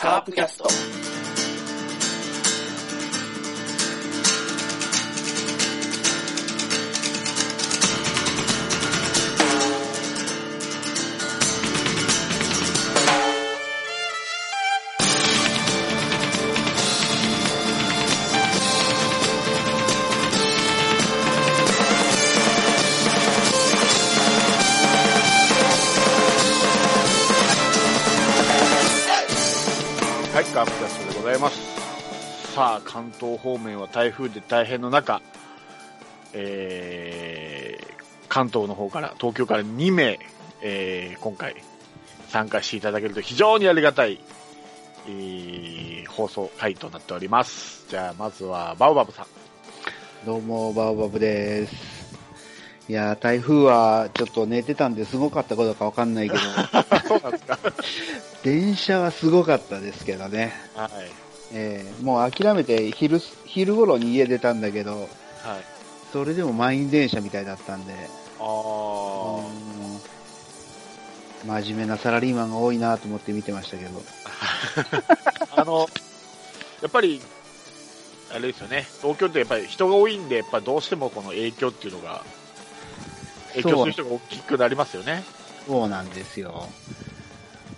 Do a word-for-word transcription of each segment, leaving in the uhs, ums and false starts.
カープキャスト。さあ、関東方面は台風で大変の中、えー、関東の方から東京からに名、えー、今回参加していただけると非常にありがたい、えー、放送回となっております。じゃあまずはバオバブさん。どうも、バオバブです。いや、台風はちょっと寝てたんですごかったことかわかんないけどそうなんですか電車はすごかったですけどね。はい、えー、もう諦めて昼、昼頃に家出たんだけど、はい、それでも満員電車みたいだったんで、あー、うん、真面目なサラリーマンが多いなと思って見てましたけどあのやっぱりあれですよね、東京ってやっぱり人が多いんで、やっぱどうしてもこの影響っていうのが、影響する人が大きくなりますよね。そうなんですよ。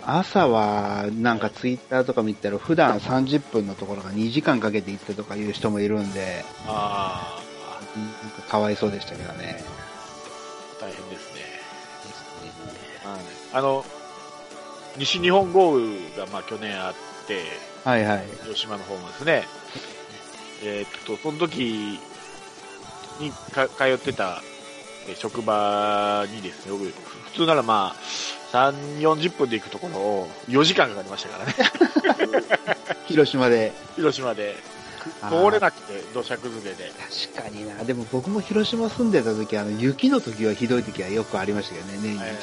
朝はなんかツイッターとか見たら、普段さんじゅっぷんのところがにじかんかけて行ったとかいう人もいるんで、あー、なんかかわいそうでしたけどね。大変ですね。あの西日本豪雨がまあ去年あって、はいはい、広島の方もですね、えー、っとその時にか通ってた職場にですね、普通ならまあさんじゅう、よんじゅっぷんで行くところをよじかんかかりましたからね広島で広島で通れなくて、土砂崩れで。確かにな。でも僕も広島住んでた時、あの雪の時はひどい時はよくありましたけどね、年に、はいはい、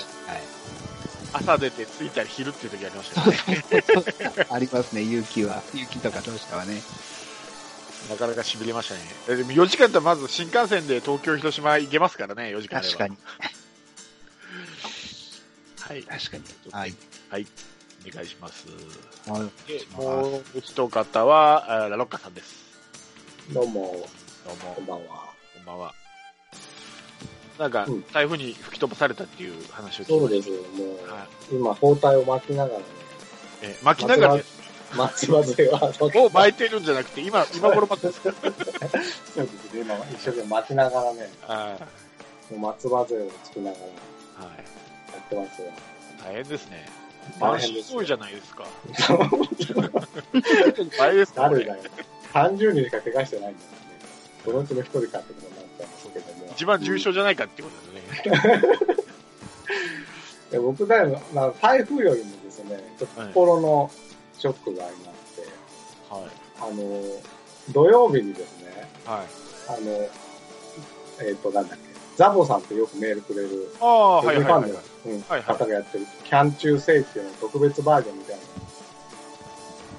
朝出て着いたら昼っていう時ありましたねそうそうそうありますね、雪は。雪とかどうしたはね、なかなか痺れましたね。でもよじかんってまず新幹線で東京広島行けますからね、よじかんあれば。確かにはい、確かに。はい、はい、お願いします。で、もう一方はラロッカさんです。どうも、どうも、こんばんは。こんばんは。なんか、うん、台風に吹き飛ばされたっていう話を聞きました。そうですよ。もう、はい、今包帯を巻きながらね。え、巻きながらです。巻きまずいわ。もう巻いてるんじゃなくて、今今頃巻くんですか。そうですね。今一生懸命巻きながらね。はい。もう松葉杖をつきながら。はい。やってますよ。大変ですね。大変ですごいじゃないですか。大変ですか。誰だよ。さんじゅうにんしか怪我してないんですよね。そのうちのひとりかってことになっちゃうんですけども。一番重症じゃないかってことですね。いや、僕だよ、まあ、台風よりもですね、ちょっと心のショックがありまして、はい、あの土曜日にですね、はい、あのえっ、ー、となんだっけ。ザボさんってよくメールくれるファンの方がやってるキャン中世っていうの特別バージョンみたいな、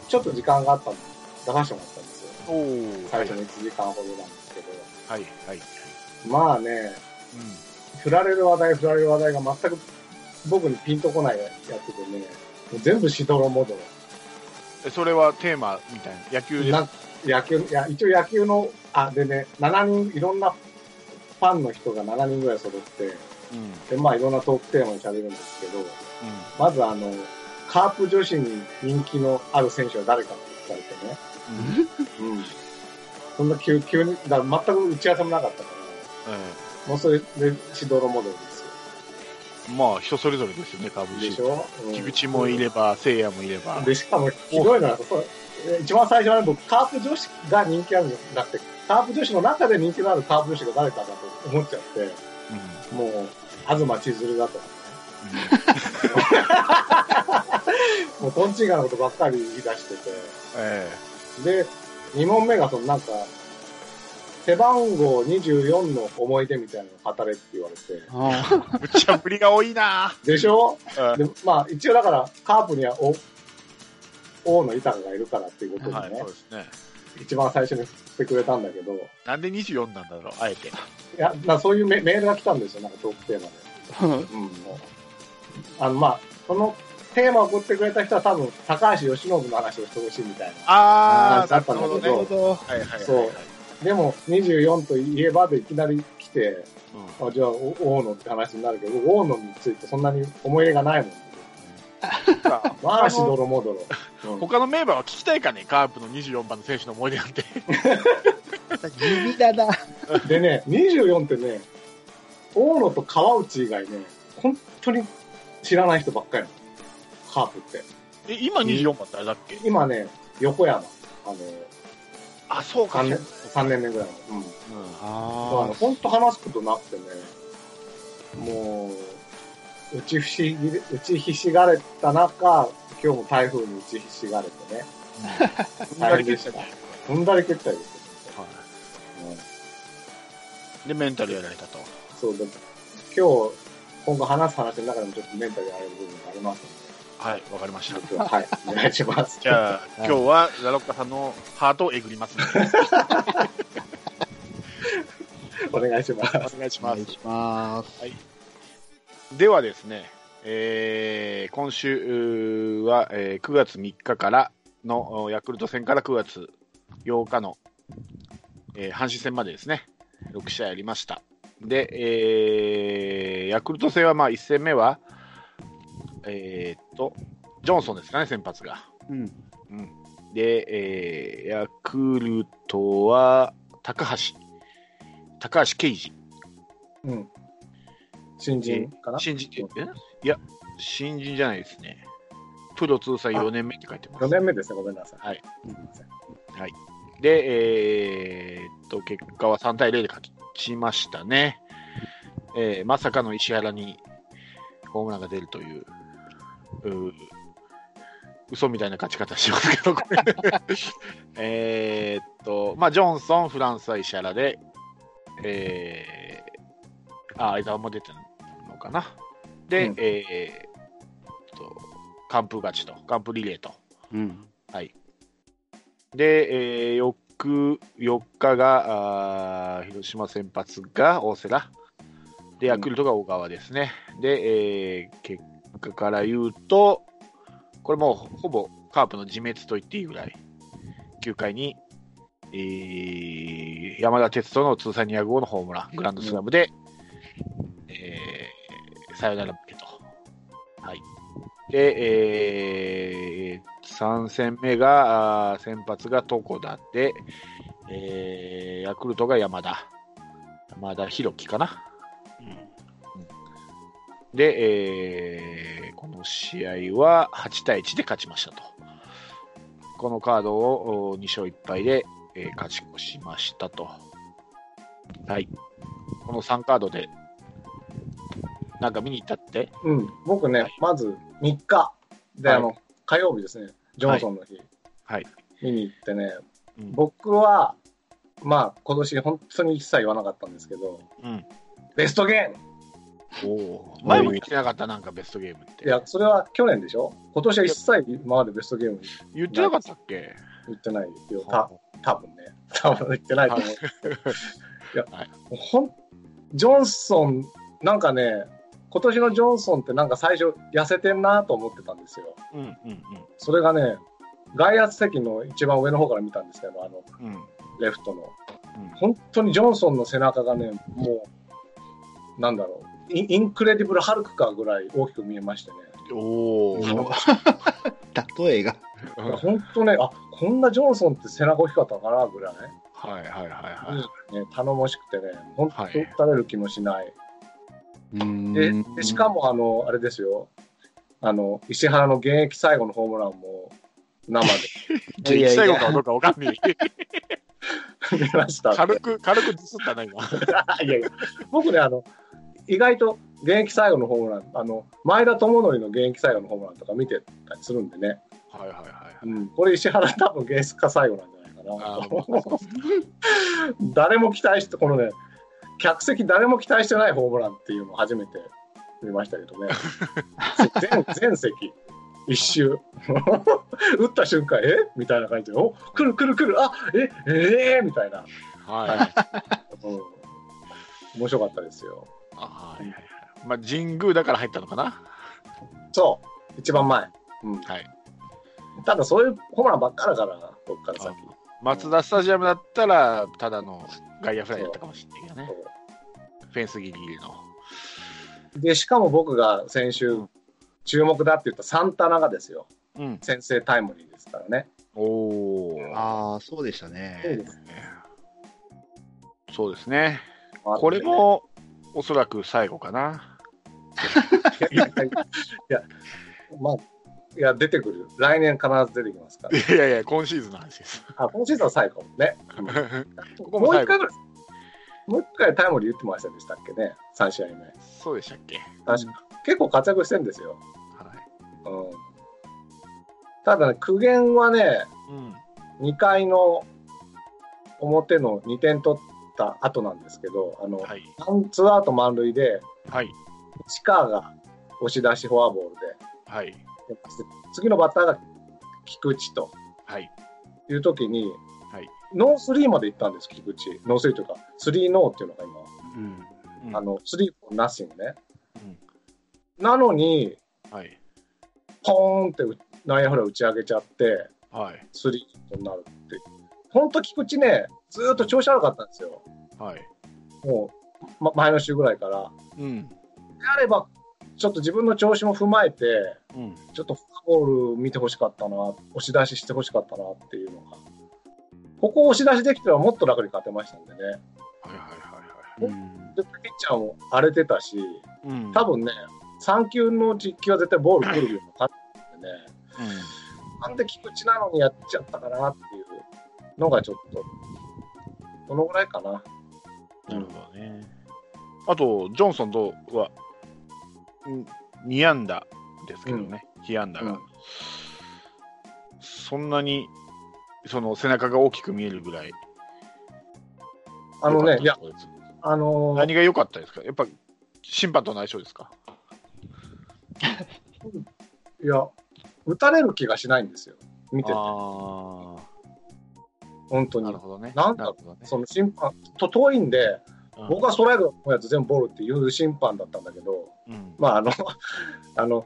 ちょっと時間があったんで出させてもらったんですよ。お、最初のいちじかんほどなんですけど、はいはい、まあね、うん、振られる話題振られる話題が全く僕にピンとこないやつでね、全部しどろもどろ。それはテーマみたいな、野球ですか？野球、いや、一応野球の、あ、でね、しちにんいろんなファンの人がしちにんぐらい揃って、うん、でまあいろんなトークテーマにしゃべるんですけど、うん、まずあのカープ女子に人気のある選手は誰かって言われてね、うんうん、そんな急急にだ、全く打ち合わせもなかったから、ね、うん、もうそれでしどろもどろですよ。まあ人それぞれですよね、カープ女子でしょ、うん、菊池もいれば、聖夜もいれば。でしかもひどいのは一番最初は僕、カープ女子が人気あるんじゃなくて、カープ女子の中で人気のあるカープ女子が誰かだと思っちゃって、うん、もう東千鶴だと、うん、もうとんちんかなことばっかり言い出してて、えー、でに問目がそのなんか背番号にじゅうよんの思い出みたいなのを語れって言われて、あむちゃぶりが多いなでしょ、うん、でまあ一応だからカープにはお王の板がいるからっていうことでね、はい、そうですね、一番最初に振ってくれたんだけど、なんでにじゅうよんなんだろう、あえて。いや、まあ、そういうメールが来たんですよ、なんかトークテーマで。うん、あのまあそのテーマを送ってくれた人は多分高橋由伸の話をしてほしいみたいな話だったんだけど、でもにじゅうよんといえばでいきなり来て、うん、あじゃあ大野って話になるけど、大野についてそんなに思い入れがないもんね。まあしどろもどろ。他のメンバーは聞きたいかね、カープのにじゅうよんばんの選手の思い出なんて。指だな。でね、にじゅうよんってね、大野と川内以外ね、本当に知らない人ばっかりなの。カープって。え、今にじゅうよんばんってあれだっけ？今ね、横山。あの、あ、そうか。さんねん、さんねんめぐらいの。うん。ああ。本当話すことなくてね、もう、打ちひしがれた中、今日も台風に打ちひしがれてね。大変でした。踏んだり蹴ったりですよ、ね。はい、うん。で、メンタルやられたと。そうだ。今日、今後話す話の中でもちょっとメンタルやられる部分がありますので。はい、わかりました。はい、お願いします。じゃあ、今日はラロッカさんのハートをえぐりますので。お願いします。お願いします。お願いします。はい。ではですね、えー、今週は、えー、くがつみっかからのヤクルト戦からくがつようかの、えー、阪神戦までですね、ろく試合ありました。で、えー、ヤクルト戦はまあいち戦目は、えー、っとジョンソンですかね、先発が。うんうん、で、えー、ヤクルトは高橋、高橋奎二。うん新人かな？新人ってえいや新人じゃないですね。プロ通算よねんめって書いてます。よねんめですね。ごめんなさい。はい。はい。で、えー、っと結果はさん対ゼロで勝ちましたね。えー、まさかの石原にホームランが出るという、う嘘みたいな勝ち方してますけど。えっとまあジョンソン、フランスは石原で、えー、あ相澤も出てるのかな。で、うん、えー、と完封勝ちと完封リレーと、うん、はい。で、えー、翌よっかがあ広島先発が大瀬良。でヤクルトが小川ですね。うん、で、えー、結果から言うと、これもうほぼカープの自滅と言っていいぐらい、きゅうかいに、えー、山田哲人の通算にひゃく号のホームラン、グランドスラムで、うんえー、サヨナラ負けと。はい、で、えー、さん戦目が先発が床田で、えー、ヤクルトが山田、山田裕樹かな。で、えー、この試合ははち対いちで勝ちましたと。このカードをに勝いっ敗で、えー、勝ち越しましたと。はい。このさんカードでなんか見に行ったって？うん。僕ね、はい、まずみっかで、はい、あの火曜日ですね。ジョンソンの日。はい。見に行ってね。うん、僕はまあ今年本当に一切言わなかったんですけど。うん。ベストゲーム。お前も言ってなかった、なんかベストゲームって。いや、それは去年でしょ。今年は一切今までベストゲーム言ってなかったっけ？言ってないよ、た多分ね。多分言ってないと思う。いや、はい、ほんジョンソン、なんかね、今年のジョンソンってなんか最初痩せてんなと思ってたんですよ。うんうんうん、それがね、外圧席の一番上の方から見たんですけど、あの、うん、レフトの、うん。本当にジョンソンの背中がね、もう、なんだろう。イ, インクレディブルハルクかぐらい大きく見えましてね。おお。例えが。本当ね、あ、こんなジョンソンって背中大きかったのかなぐらい。はいはいはいはい。ね、頼もしくてね、本当に打たれる気もしない。はい、で, でしかもあのあれですよ、あの石原の現役最後のホームランも生で。現役最後かどうかわかんない。見ました。軽く軽くディスったな今。いやいや、僕ねあの。意外と現役最後のホームラン、あの前田智則の現役最後のホームランとか見てたりするんでね。はいはいはい、うん、これ石原多分現役最後なんじゃないかなと。誰も期待してこのね客席誰も期待してないホームランっていうのを初めて見ましたけどね。全席一周打った瞬間えみたいな感じでお来る来る来るあええー、みたいな、はいうん、面白かったですよ。はいはいはい、まあ、神宮だから入ったのかな。そ一番前、うんはい、ただそういうホームランばっかだからな、こっから先。マツダスタジアムだったらただの外野フライだったかもしれないけどね、フェンスギリギリので、しかも僕が先週、うん、注目だって言ったサンタナがですよ、うん、先制タイムリーですからね。おー、あー、そうでしたね。そうですね、そうですね、これもおそらく最後かな。いやいや、まあ、いや出てくる、来年必ず出てきますから、ね、いやいや今シーズンの話です。あ、今シーズンは最後ね。ここ も, もう一回ぐらいもう一回タイムリー打ってませんでしたっけね、さんしあいめ。そうでしたっけ、確か、うん、結構活躍してるんですよ、はい、うん、ただね、苦言はね、うん、にかいの表のにてん取った後なんですけど、あの、はい、ツーアウト満塁で、はい、市川が押し出しフォアボールで、はい、次のバッターが菊池という時に、はいはい、ノースリーまで行ったんです、菊池。ノースリーというかスリーノーっていうのが今、うんうん、あのスリーフォーナッシングね、うん、なのに、はい、ポーンって内野フライ打ち上げちゃって、はい、スリーになるって。本当菊池ね、ずっと調子悪かったんですよ、はい、もう、ま、前の週ぐらいから、うん、であればちょっと自分の調子も踏まえて、うん、ちょっとフォアボール見てほしかったな、押し出ししてほしかったなっていうのが、ここを押し出しできてはもっと楽に勝てましたんでね。はいはいはいはい。でピッチャーも荒れてたし、うん、多分ね、さん球の実況は絶対ボール来るような感じでね、うん、なんで菊池なのにやっちゃったかなっていうのがちょっと、このぐらいかな。なるほどね。あとジョンソンとはに安打ですけどね、うん、被安打が、うん、そんなにその背中が大きく見えるぐらい、あのね、いや、あのー、何が良かったですか、やっぱ審判との相性ですか。いや、打たれる気がしないんですよ、見てて。あ、本当に。なるほどね。なんか、ね、その審判と遠いんで。僕はストライクのやつ全部ボールっていう審判だったんだけど、うん、まああのあの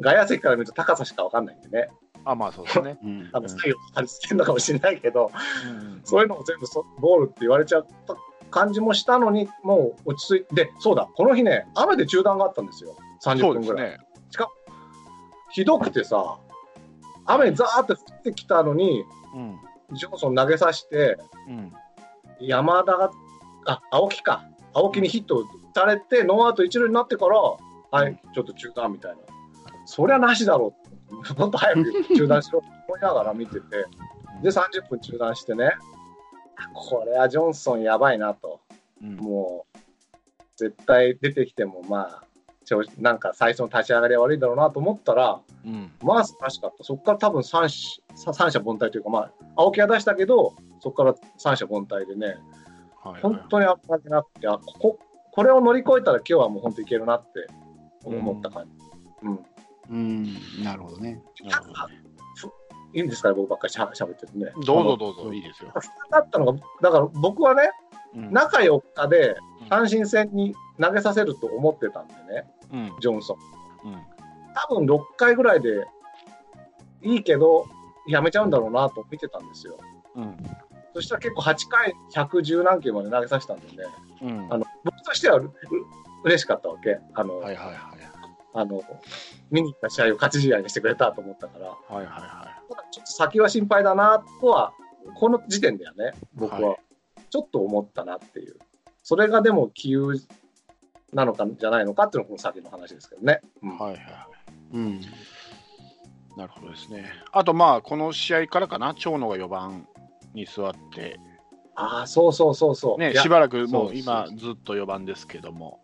外野席から見ると高さしか分かんないんでね。あ、まあそうですね。あの左右張り付けるのかもしれないけど、うん、そういうのも全部ボールって言われちゃった感じもしたのに、もう落ち着いて、そうだ、この日ね、雨で中断があったんですよ、さんじゅっぷんぐらい。ね、しかもひどくてさ、雨ザーって降ってきたのに、うん、ジョンソン投げさせて、うん、山田があ、青木か、青木にヒット打たれて、うん、ノーアウト一塁になってから、はい、うん、ちょっと中断みたいな、そりゃなしだろう、もっと早く中断しろと思いながら見てて、でさんじゅっぷん中断してね、これはジョンソンやばいなと、うん、もう絶対出てきても、まあなんか最初の立ち上がりは悪いだろうなと思ったら、うん、まあ確かそこから多分三者凡退というか、まあ青木は出したけど、そこから三者凡退でね。本当にあったなって、あ、ここ、これを乗り越えたら今日はもう本当にいけるなって思った感じ。うん。うん、うん、なるほどね。なるほどね。いいんですかね、僕ばっかりしゃべってるんで。どうぞどうぞ、いいですよ。だったのが、だから僕はね、うん、中よっかで阪神戦に投げさせると思ってたんでね、うん、ジョンソン、うん。多分ろっかいぐらいでいいけど、やめちゃうんだろうなと見てたんですよ。うん。そしたら結構はちかいひゃくじゅう何球まで投げさせたんでね、うん、あの僕としてはう嬉しかったわけ、あの、はいはいはい、あの見に行った試合を勝ち試合にしてくれたと思ったから、はいはいはい、ちょっと先は心配だなとはこの時点ではね、僕はちょっと思ったなっていう、はい、それがでも気憂なのかじゃないのかっていうのがこの先の話ですけどね、うん、はいはい、うん、なるほどですね。あとまあこの試合からかな、長野がよばんに座って、あ、そうそうそうそう、ね、しばらくもう今ずっとよばんですけども、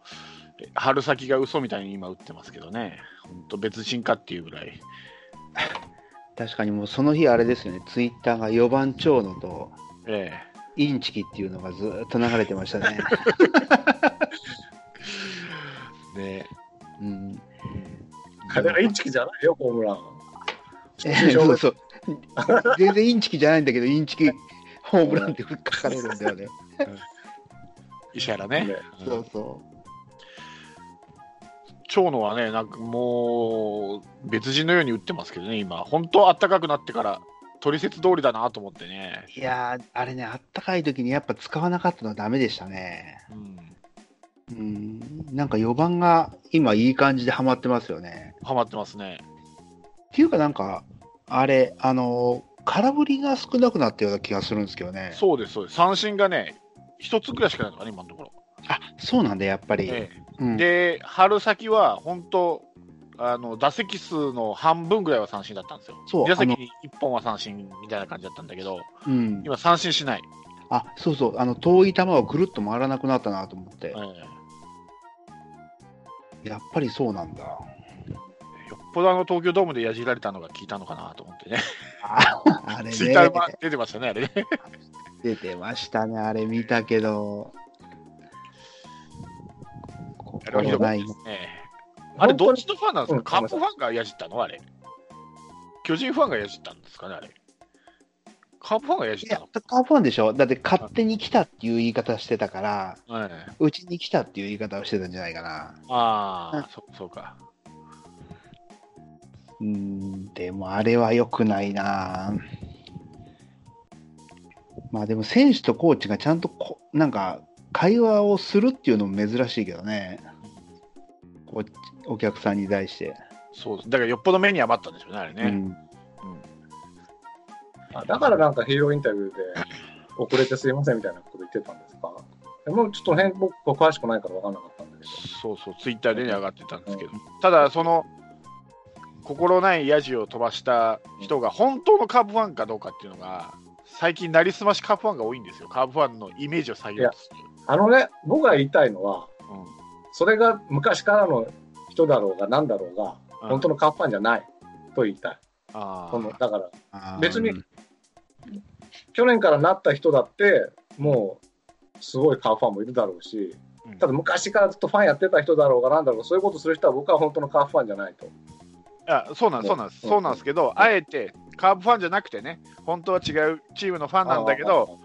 春先が嘘みたいに今打ってますけどね、本当別人かっていうぐらい。確かにもうその日あれですよね、ツイッターがよばん長野とインチキっていうのがずっと流れてましたね。ね、うん、あれはインチキじゃないよ、ホームラン。そうそう、全然インチキじゃないんだけど、インチキホームランって書かれるんだよね。石原ね。そうそう。長野はね、なんかもう別人のように打ってますけどね、今本当あったかくなってからトリセツ通りだなと思ってね。いやーあれね、あったかい時にやっぱ使わなかったのはダメでしたね。うんうん、なんかよばんが今いい感じでハマってますよね。ハマってますね。っていうかなんかあれあのー、空振りが少なくなったような気がするんですけどね。そうですそうです、三振がねひとつくらいしかないのかね今のところ。あ、そうなんだやっぱり、ええ、うん、で春先は本当あの打席数の半分ぐらいは三振だったんですよ。そう、打席にいっぽんは三振みたいな感じだったんだけど、うん、今三振しない。あ、そうそう、あの遠い球はぐるっと回らなくなったなと思って、ええ、やっぱりそうなんだ。よっぽどあの東京ドームでやじられたのが効いたのかなと思ってね。ああれねツイッターが出てましたね、あれね出てましたね、あれ見たけどないですね。あれどっちのファンなんですか、カープファンがやじったの、あれ巨人ファンがやじったんですかね、あれカープファンがやじったの。いや、カープファンでしょ、だって勝手に来たっていう言い方してたから、はい、うちに来たっていう言い方をしてたんじゃないかな。ああ、そう、そうか。うん、でもあれは良くないな。まあでも選手とコーチがちゃんとこなんか会話をするっていうのも珍しいけどね、こうお客さんに対して。そうだからよっぽど目に余ったんでしょうね、あれね、うんうん、あ、だからなんかヒーローインタビューで遅れてすいませんみたいなこと言ってたんですか。でもちょっと辺僕詳しくないから分からなかったんだけど、そうそうツイッターでに上がってたんですけど、うん、ただその心ないヤジを飛ばした人が本当のカープファンかどうかっていうのが最近なりすましカープファンが多いんですよ。カープファンのイメージを採用する。あのね、僕が言いたいのは、うん、それが昔からの人だろうが何だろうが、うん、本当のカープファンじゃないと言いたい。あ、そのだから別に去年からなった人だってもうすごいカープファンもいるだろうし、うん、ただ昔からずっとファンやってた人だろうが何だろう、そういうことする人は僕は本当のカープファンじゃないと。あ、そうなんです、うん、そうなんですけど、うん、あえてカープファンじゃなくてね、本当は違うチームのファンなんだけど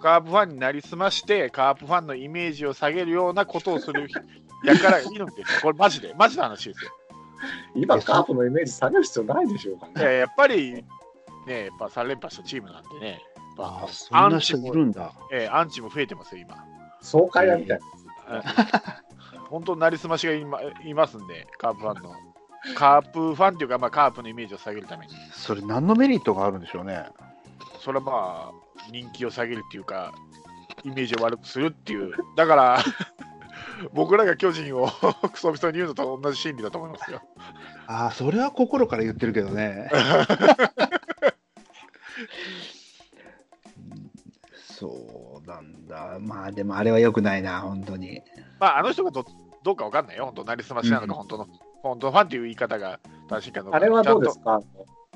カープファンになりすましてカープファンのイメージを下げるようなことをするやからいいのです。これマジでマジの話ですよ。今カープのイメージ下げる必要ないでしょうかね。やっぱりね、やっぱさん連覇したチームなんでね、あ、そんな人いるんだ。えー、アンチも増えてますよ今。爽快だみたいな、えー、本当になりすましが い, ま, いますんでカープファンのカープファンっていうか、まあ、カープのイメージを下げるために。それ何のメリットがあるんでしょうね。それはまあ人気を下げるっていうかイメージを悪くするっていう、だから僕らが巨人をクソみそに言うのと同じ心理だと思いますよ。ああ、それは心から言ってるけどねそうなんだ。まあでもあれは良くないな本当に。まああの人が ど, どうか分かんないよ、本当なりすましなのか、うん、本当の本当ファンっていう言い方が正しいかどうか。あれはどうですか。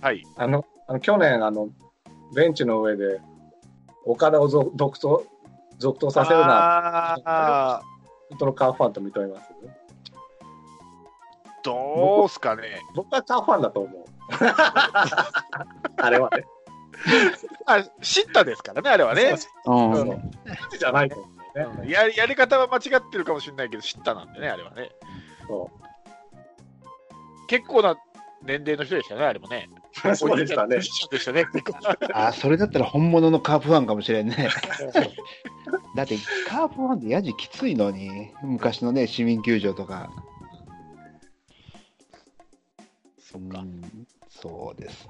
はい、あのあの去年あのベンチの上で岡田を続投、続投させるな、本当のカーファンと認めます。どうすかね。僕はカーファンだと思う。あれはね。あ、知ったですからね、あれはね。うん。じゃないと思うね。やり、やり方は間違ってるかもしれないけど、知ったなんでね、あれはね。そう。結構な年齢の人でしたね、あれもね。そうでしたね。あ、それだったら本物のカープファンかもしれんね。だってカープファンってやじきついのに、昔のね市民球場とか。そっか。そうです。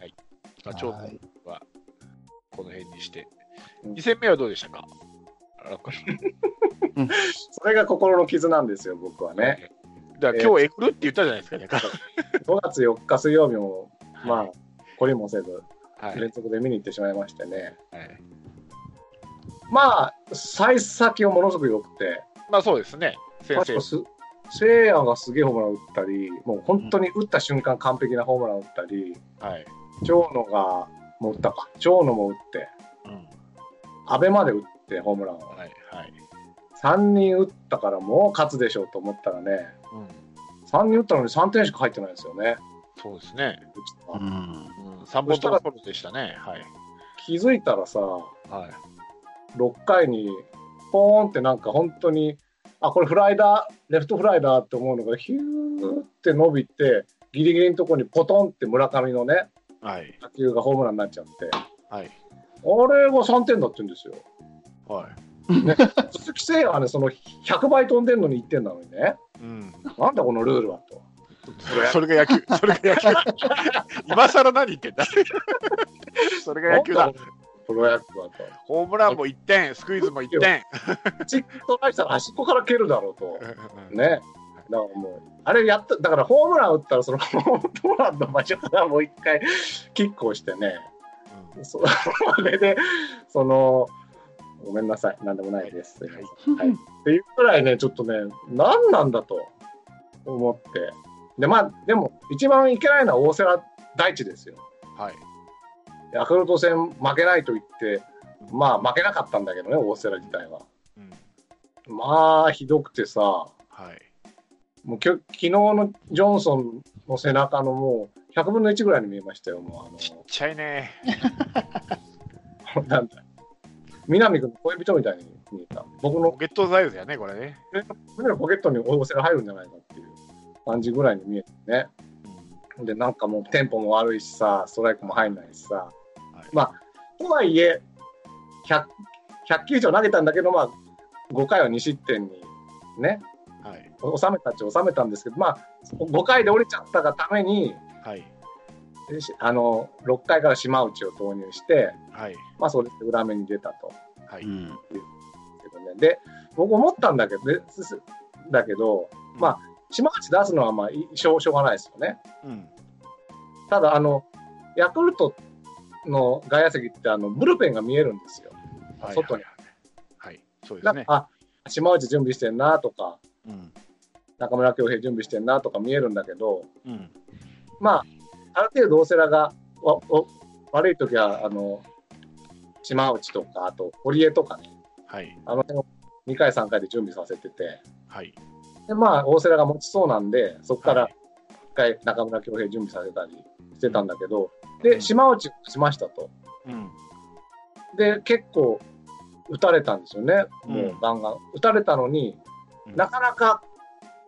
はい。課長はこの辺にして、に戦目はどうでしたか。うん、それが心の傷なんですよ、僕はね。だから今日えくるって言ったじゃないですかね。ごがつよっか水曜日も、まあ、懲りもせず、はい、連続で見に行ってしまいましてね。はい、まあ、幸先をものすごくよくて、まあそうですね、せいやがすげえホームラン打ったり、もう本当に打った瞬間、完璧なホームラン打ったり、はい、長野がもう打ったか、長野も打って、うん、安倍まで打って、ホームランを。はいはい、さんにん打ったからもう勝つでしょうと思ったらね、うん、さんにん打ったのにさんてんしか入ってないですよね。そうですね、うんうん、さんぼんとも取るでしたね。はい、気づいたらさ、はい、ろっかいにポーンってなんか本当にあ、これフライダー、レフトフライダーって思うのがヒューって伸びてギリギリのところにポトンって村上のね、はい、打球がホームランになっちゃって、はい、あれがさんてんだって言うんですよ。はいね、鈴木誠也はね、そのひゃくばい飛んでるのにいってんなのにね、うん、なんだこのルールはと。それが野球、それが野球。今更何言ってんだ。それが野球だ。プロ野球はと。ホームランもいってん、スクイズもいってん。チックトライしたら端っこから蹴るだろうと。ね。だからもうあれやった、だからホームラン打ったらそのホームランの場所からもう一回キックをしてね。うん、それでその。ごめんなさい、なんでもないです。はいはい、っていうくらいね、ちょっとね、何なんだと思って。で、まあ、でも、一番いけないのは大瀬良大地ですよ。はい。ヤクルト戦負けないと言って、まあ、負けなかったんだけどね、大瀬良自体は。うん、まあ、ひどくてさ、はい、もうきょ昨日のジョンソンの背中のもうひゃくぶんのいちぐらいに見えましたよ、もうあの。ちっちゃいね。なんだ南君の恋人みたいに見えた。僕のポケットサイズやね、これね。僕のポケットに大瀬良入るんじゃないかっていう感じぐらいに見えてね。うん、で、なんかもうテンポも悪いしさ、ストライクも入んないしさ。はい、まあ、とはいえ100、100球以上投げたんだけど、まあ、ごかいはにしってんにね、はい、収めたっちゃ収めたんですけど、まあ、ごかいで降りちゃったがために、はい、あのろっかいから島内を投入して、はい、まあ、それで裏目に出たと。はい、うん、で僕思ったんだけど、だけど、うん、まあ、島内出すのはまあしょうがないですよね。うん、ただあのヤクルトの外野席ってあのブルペンが見えるんですよ、はい、外に。はい、そうですね。あ、島内準備してんなとか、うん、中村恭平準備してんなとか見えるんだけど、うん、まあある程度大瀬良がわお悪いときはあの島内とかあと堀江とかね、はい、あの辺をにかいさんかいで準備させてて、はい、でまあ、大瀬良が持ちそうなんでそこからいっかい中村恭平準備させたりしてたんだけど、はい、で島内をしましたと、うん、で結構打たれたんですよね、もうガンガン打たれたのに、うん、なかなか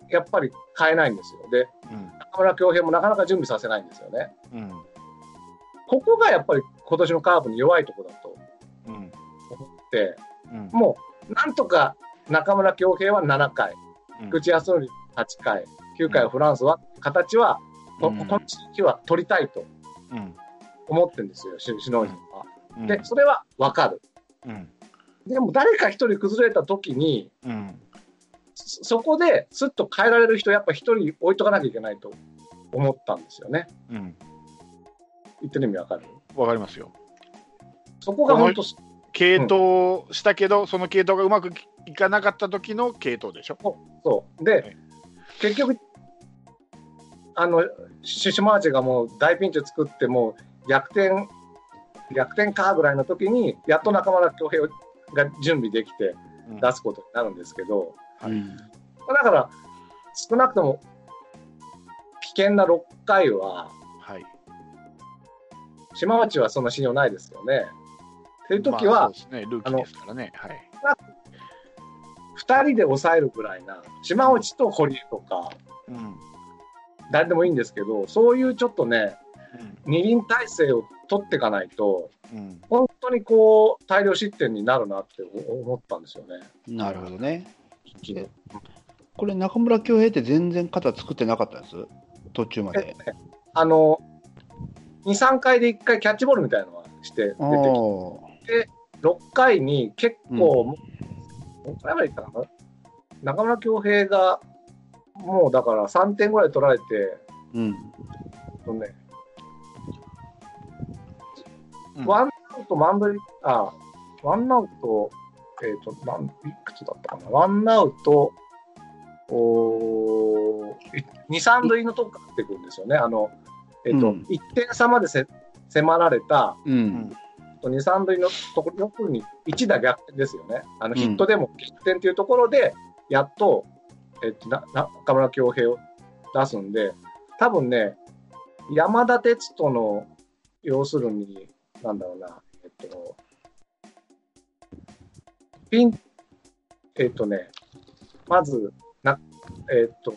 やっぱり変えないんですよ。で、うん、中村恭平もなかなか準備させないんですよね。うん、ここがやっぱり今年のカーブに弱いところだと思って、うん、もうなんとか中村恭平はななかい、菊池康則はちかい、きゅうかいはフランスは、うん、形は、うん、この地域は取りたいと思ってるんですよ、篠井さんは。うん、で、それは分かる。うん、でも誰か一人崩れた時に、うん、そこですっと変えられる人やっぱ一人置いとかなきゃいけないと思ったんですよね。うん、言ってる意味わかる？わかりますよ。そこが本当継投したけど、うん、その継投がうまくいかなかった時の継投でしょ。そうで、はい、結局あのシュシュマーチがもう大ピンチを作ってもう逆転逆転かぐらいの時にやっと中村恭平が準備できて出すことになるんですけど。うんはい、だから少なくとも危険なろっかいは、はい、島内はそんな信用ないですよね。という時はふたりで抑えるくらいな島内と堀とか、うん、誰でもいいんですけどそういうちょっとね、うん、二輪体制を取っていかないと、うん、本当にこう大量失点になるなって思ったんですよね。なるほどね。これ中村恭平って全然肩作ってなかったんです？途中まで、ね、あのにさんかいでいっかいキャッチボールみたいなのはして出てきてろっかいに結構、うん、何回いったかな中村恭平がもうだからさんてんぐらい取られて、うんとねうん、ワンアウト満塁あワンアウトえーと、何、いくつだったかな、ワンアウト、に、さん塁のとこからってくるんですよね、あのえーとうん、いってんさまでせ迫られた、うん、に、さん塁のところ、要するに一打逆転ですよね、あのヒットでも逆転というところで、やっと、えーと、な中村恭平を出すんで、多分ね、山田哲人の、要するに、なんだろうな、えっ、ー、と、ピンえっとね、まずな、えー、っと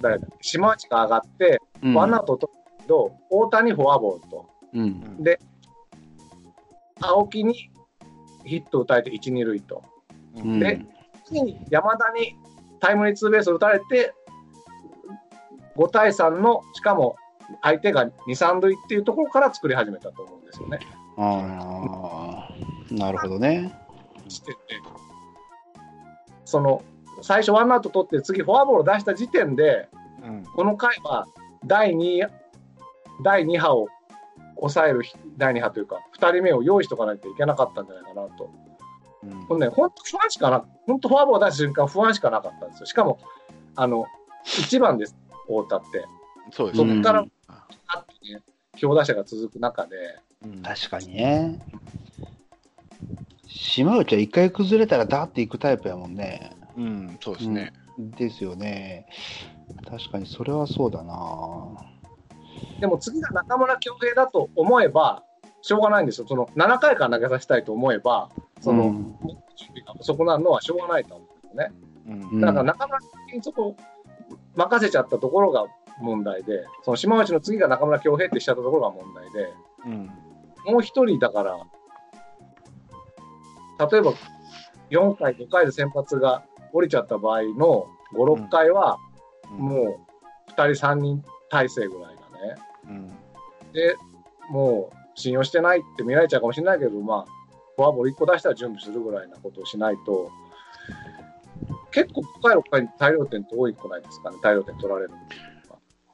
誰だっけ、島内が上がって、うん、ワンアウト取るけど大谷フォアボールと、うん、で青木にヒット打たれていち、に塁と、うん、で次に山田にタイムリーツーベース打たれてご対さんの、しかも相手がに、さん塁っていうところから作り始めたと思うんですよね。ああ、なるほどね。してて、その最初ワンアウト取って次フォアボール出した時点で、うん、この回はだいに、だいに波を抑える、だいに波というかふたりめを用意しとかないといけなかったんじゃないかなと。うん、これね、本当不安しかな、本当フォアボール出した瞬間不安しかなかったんですよ。しかもあのいちばんです太田って。そうですね、そこから、うん、強打者が続く中で、うん、確かにね、島内は一回崩れたらダーっていくタイプやもんね。うん、そうですね、うん、ですよね。確かにそれはそうだな。でも次が中村恭平だと思えばしょうがないんですよ。そのななかいから投げさせたいと思えば、その、うん、準備がそこなのはしょうがないと思うんですよね、うん、だから中村にそこ任せちゃったところが問題で、その島内の次が中村恭平ってしちゃったところが問題で、うん、もう一人だから、例えばよんかいごかいで先発が降りちゃった場合のご、ろっかいはもうふたりさんにん体制ぐらいがね、うん、でもう信用してないって見られちゃうかもしれないけど、まあフォアボールいっこ出したら準備するぐらいなことをしないと、結構ごかいろっかいに大量点って多いくないですかね。大量点取られるの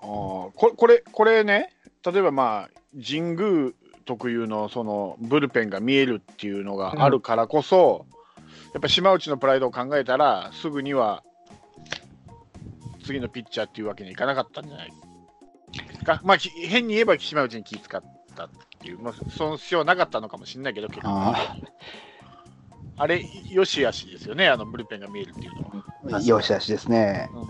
あ こ, こ, れこれね、例えば、まあ、神宮特有 の, そのブルペンが見えるっていうのがあるからこそ、うん、やっぱ島内のプライドを考えたらすぐには次のピッチャーっていうわけにいかなかったんじゃないか、まあ、変に言えば島内に気使ったっていう、まあ、その必要はなかったのかもしれないけど、結構 あ, あれよしあしですよね、あのブルペンが見えるっていうのは。よしあしですね、うん、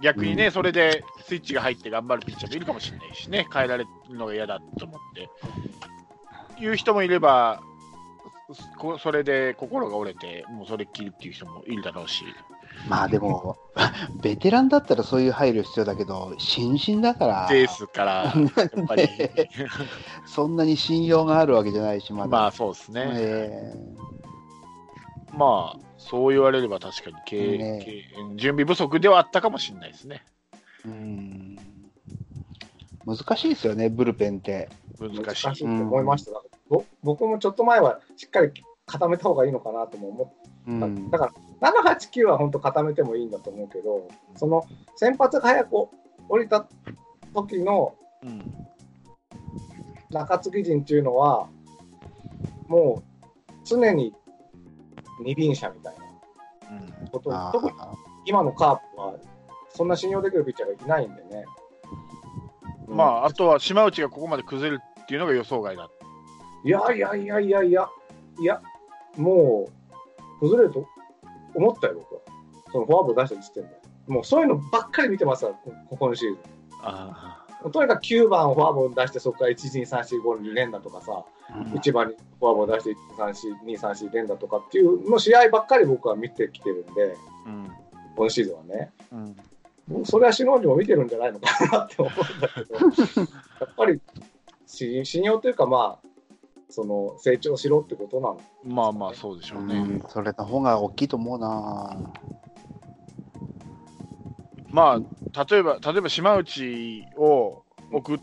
逆にね、うん、それでスイッチが入って頑張るピッチャーもいるかもしれないしね、変えられるのが嫌だと思っていう人もいれば、それで心が折れてもうそれっきりっていう人もいるだろうし、まあでもベテランだったらそういう配慮必要だけど、新進だからですからやっぱりそんなに信用があるわけじゃないし、まだ、まあそうですね、えー、まあそう言われれば確かに経、ね、経準備不足ではあったかもしれないですね。うん、難しいですよね、ブルペンって難しいと思いました、うん、僕もちょっと前はしっかり固めた方がいいのかなとも思った、うん、だからなな、はち、きゅうは本当固めてもいいんだと思うけど、その先発が早く降りた時の中継ぎ陣っていうのはもう常に二輪車みたいなこと、うん、特に今のカープはそんな信用できるピッチャーがいないんでね、うん、まああとは島内がここまで崩れるっていうのが予想外だ。いやいやいやいやいやいや、もう崩れると思ったよ僕は、そのフォアボール出した時点で。もうそういうのばっかり見てますから、ここのシーズン。あー、とにかくきゅうばんをフォアボール出して、そこから いち、に、さん、よん、ご、ろく 連打とかさ、うん、いちばんにフォアボール出して いち、に、さん、よん 連打とかっていうの試合ばっかり僕は見てきてるんで、うん、今シーズンはね、うん、それは篠にも見てるんじゃないのかなって思うんだけどやっぱり信用というか、まあその成長しろってことなの、ね、まあまあそうでしょうね、うん、それの方が大きいと思うな。まあ、例えば、例えば島内を送っ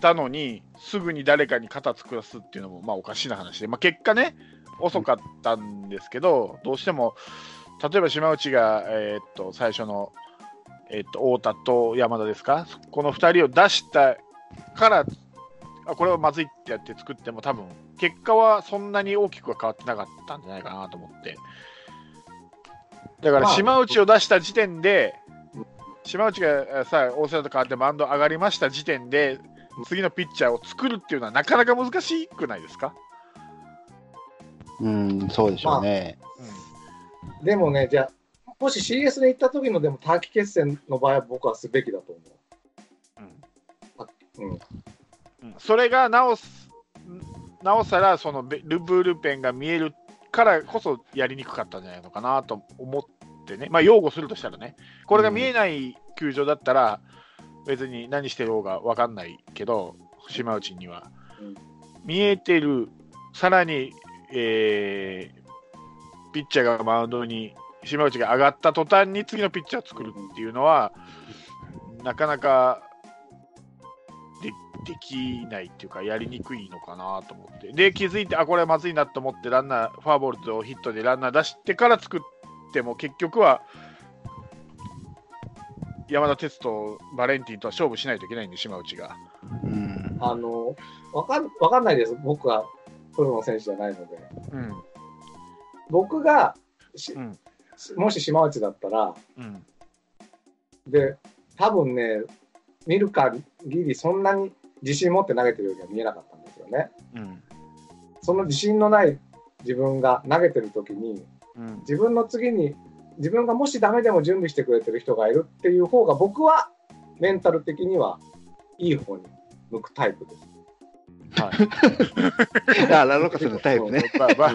たのにすぐに誰かに肩作らすっていうのもまあおかしな話で、まあ、結果ね遅かったんですけど、どうしても例えば島内が、えー、っと最初の、えー、っと太田と山田ですか、このふたりを出したから、あこれはまずいってやって作っても多分結果はそんなに大きくは変わってなかったんじゃないかなと思って、だから島内を出した時点で、島内がさ大瀬と変わってマウンド上がりました時点で次のピッチャーを作るっていうのはなかなか難しくないですか。うん、そうでしょうね、まあうん、でもね、じゃあもし シーエス で行った時のでも短期決戦の場合は僕はすべきだと思う、うんうんうん、それがなおなおさらそのブルペンが見えるからこそやりにくかったんじゃないのかなと思ってってね、まあ、擁護するとしたらね、これが見えない球場だったら別に何してる方が分かんないけど、島内には見えてる、さらに、えー、ピッチャーがマウンドに島内が上がった途端に次のピッチャーを作るっていうのはなかなか で, できないっていうか、やりにくいのかなと思って、で気づいて、あこれまずいなと思って、ランナーフォアボールとヒットでランナー出してから作っても結局は山田哲人、バレンティンとは勝負しないといけないんで、島内が。うん、あの分かん、分かんないです、僕はプロの選手じゃないので。うん、僕がし、うん、もし島内だったら、うん、で多分ね、見る限り、そんなに自信持って投げてるようには見えなかったんですよね。うん、その自信のない自分が投げてるときに、うん、自分の次に、自分がもしダメでも準備してくれてる人がいるっていう方が、僕はメンタル的にはいい方に向くタイプです。はい。あ、ラロカスのタイプね。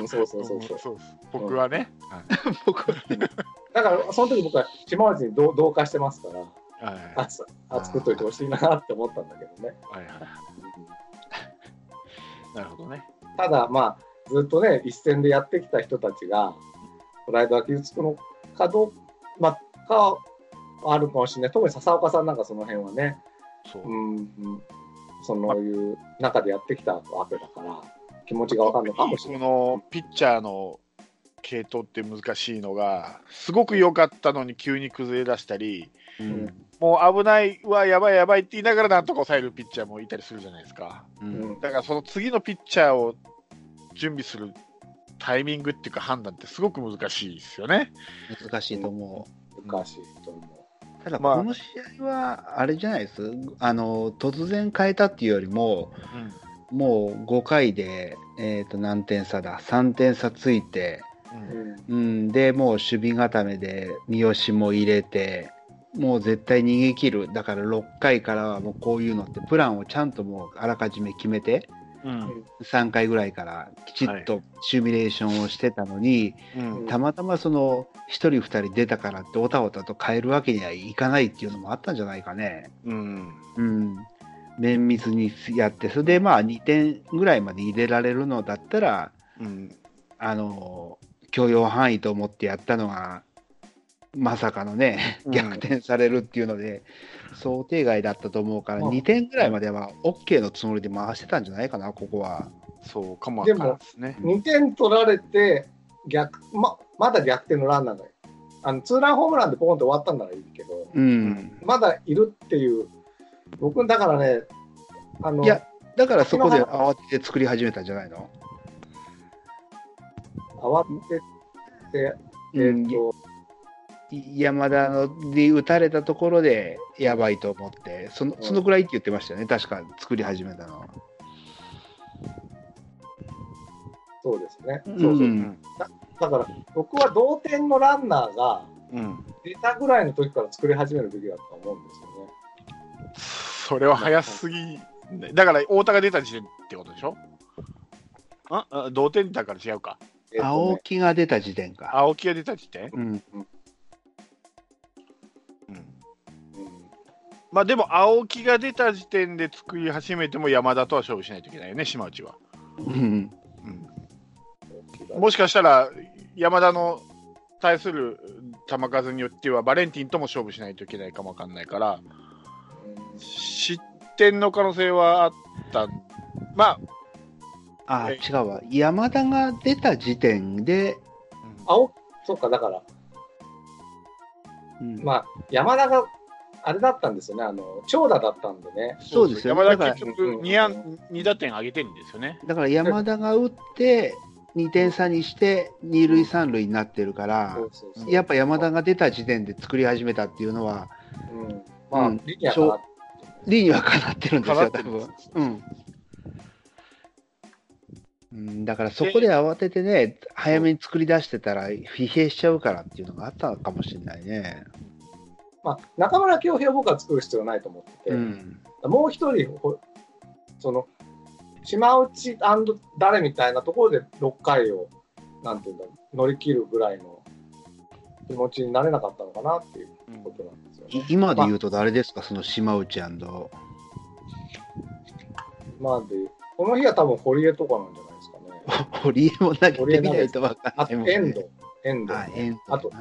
そうそうそうそう。僕はね。僕はね。だからその時僕は島内に同化してますから、はいはい、あ、作っといてほしいなって思ったんだけどね。はいはい、なるほどね。ただまあずっとね一線でやってきた人たちがプライドは傷つくのかどうまあ、かあるかもしれない。特に笹岡さんなんかその辺はね、そう、うん、そういう中でやってきたわけだから気持ちが分かんないかもしれない。このピッチャーの系統って難しいのが、すごく良かったのに急に崩れ出したり、うん、もう危ないはやばいやばいって言いながらなんとか抑えるピッチャーもいたりするじゃないですか、うん、だからその次のピッチャーを準備するタイミングっていうか判断ってすごく難しいですよね。難しいと思う。難しいと思う。ただこの試合はあれじゃないです。あの突然変えたっていうよりも、うん、もうごかいで、えーと、何点差ださんてん差ついて、うんうん、でもう守備固めで三好も入れて、もう絶対逃げ切る。だからろっかいからはもうこういうのってプランをちゃんともうあらかじめ決めて。うん、さんかいぐらいからきちっとシミュレーションをしてたのに、はい、たまたまそのひとりふたり出たからっておたおたと変えるわけにはいかないっていうのもあったんじゃないかね。うん、うん、綿密にやって、それでまあにてんぐらいまで入れられるのだったら、うん、あの許容範囲と思ってやったのがまさかのね逆転されるっていうので、うん、想定外だったと思うから、まあ、にてんぐらいまでは OK のつもりで回してたんじゃないかな、ここは。そうかも分からんですね。でもにてん取られて逆 ま, まだ逆転のランナーがあのツーランホームランでポンって終わったんならいいけど、うん、まだいるっていう。僕だからね、あのいやだからそこで慌てて作り始めたんじゃないの。慌ててえー、っと、うん山田ので打たれたところでやばいと思って、そ の, そのぐらいって言ってましたよね、うん、確か作り始めたのは。そうですね、そうそう、うん、だ, だから僕は同点のランナーが出たぐらいの時から作り始めるべきだと思うんですよね、うん、それは早すぎ。だから太田が出た時点ってことでしょ。ああ同点だから違うか、えーね、青木が出た時点か。青木が出た時点、うんうんまあ、でも青木が出た時点で作り始めても山田とは勝負しないといけないよね、島内は、うんうん、もしかしたら山田の対する球数によってはバレンティンとも勝負しないといけないかもわかんないから失点の可能性はあった、まあ、あ違うわ、山田が出た時点で、うん、青そうかだから、うんまあ、山田があれだったんですよね、あの長打だったんでね。そうですよ、山田結局 に, に打点上げてるんですよね。だから山田が打ってにてん差にしてに塁さん塁になってるから、そうそうそう、やっぱ山田が出た時点で作り始めたっていうのは、うんまあうん、理にはかなってるんですよ多分、うんうん、だからそこで慌ててね早めに作り出してたら疲弊しちゃうからっていうのがあったかもしれないね。まあ、中村恭平を僕は作る必要ないと思ってて、うん、もう一人その島内&誰みたいなところでろっかいをなんていうんだ乗り切るぐらいの気持ちになれなかったのかなっていうことなんですよね。今で言うと誰ですか、まあ、その島内&まあでこの日は多分堀江とかなんじゃないですかね。堀江も投げてみないと分かんないもんね。遠藤、遠藤、あと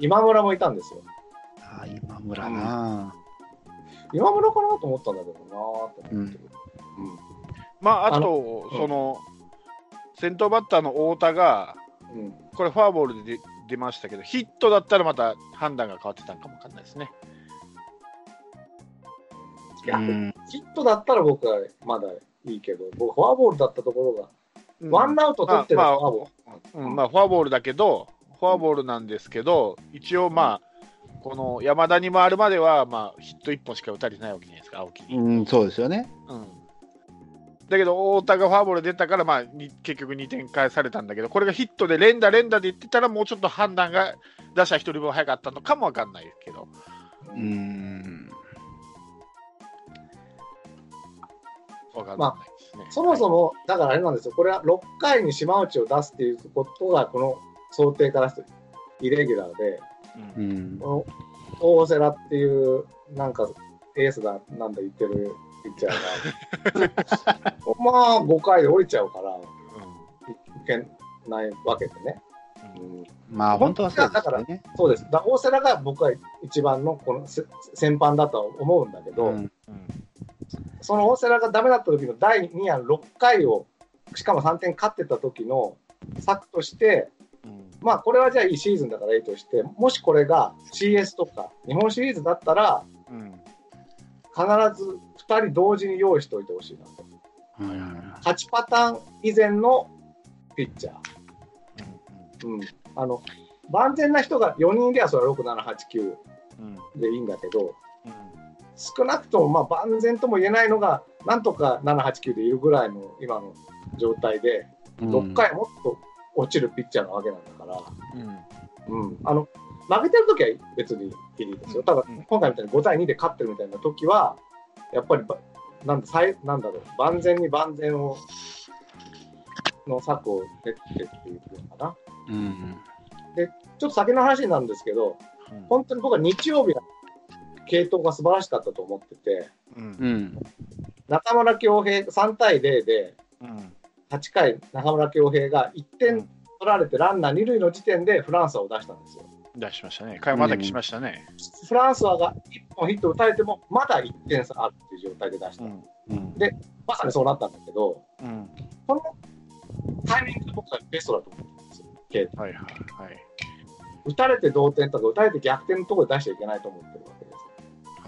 今村もいたんですよ。あ、今村な、うん、今村かなと思ったんだけどなと思って、うんうん、まああとあその、うん、先頭バッターの太田が、うん、これフォアボールで出ましたけど、ヒットだったらまた判断が変わってたんかもわかんないですね。いや、うん、ヒットだったら僕はまだいいけど、僕フォアボールだったところが、うん、ワンアウト取ってるフォアボール、まあ、うん、まあフォアボールだけど、フォアボールなんですけど、一応まあこの山田に回るまではまあヒットいっぽんしか打たれてないわけじゃないですか、青木に。うん、そうですよね。うん。だけど太田がフォアボール出たから、まあ、結局にてん返されたんだけど、これがヒットで連打連打で言ってたらもうちょっと判断が打者ひとりぶん早かったのかもわかんないですけど、うーん、わかんないですね、まあ、そもそもだからあれなんですよ、これはろっかいに島内を出すっていうことがこの想定からするイレギュラーで、うん、この大瀬良っていうなんかエースだなんだ言ってるいっちゃうなまあごかいで降りちゃうから、うん、いけないわけでね、うん、まあ本当はそうですね。だからそうです、大瀬良が僕は一番のこの先般だと思うんだけど、うんうん、その大瀬良がダメだった時のだいに案ろっかいをしかもさんてん勝ってた時の策として、うん、まあこれはじゃあいいシーズンだからいいとして、もしこれが シーエス とか日本シリーズだったら、うん、必ずふたり同時に用意しておいてほしいなと、うん、はちパターン以前のピッチャー、うん、あの万全な人がよにんいればそれはろく、なな、はち、きゅうでいいんだけど、うん、少なくともまあ万全とも言えないのがなんとかなな、はち、きゅうでいるぐらいの今の状態で、ろっかいもっと落ちるピッチャーなわけなんだから、うんうん、あの負けてるときは別にいいですよ。ただ今回みたいにごたいにで勝ってるみたいなときはやっぱりなんだなんだろう、万全に万全をの策を練ってっていうのかな、うん、でちょっと先の話になるんですけど、うん、本当に僕は日曜日の継投が素晴らしかったと思ってて、うん、中村恭平さんたいゼロではちかい中村恭平がいってん取られてランナーに塁の時点でフランスを出したんですよ。出しましたね。買いまたきしましたね、うん。フランスはがいっぽんヒット打たれてもまだいってん差あるっていう状態で出した。うんうん、でまさにそうなったんだけど、うん、このタイミングで僕はベストだと思うんですよ。はいはいはい。打たれて同点とか打たれて逆転のところで出しちゃいけないと思ってるわけです。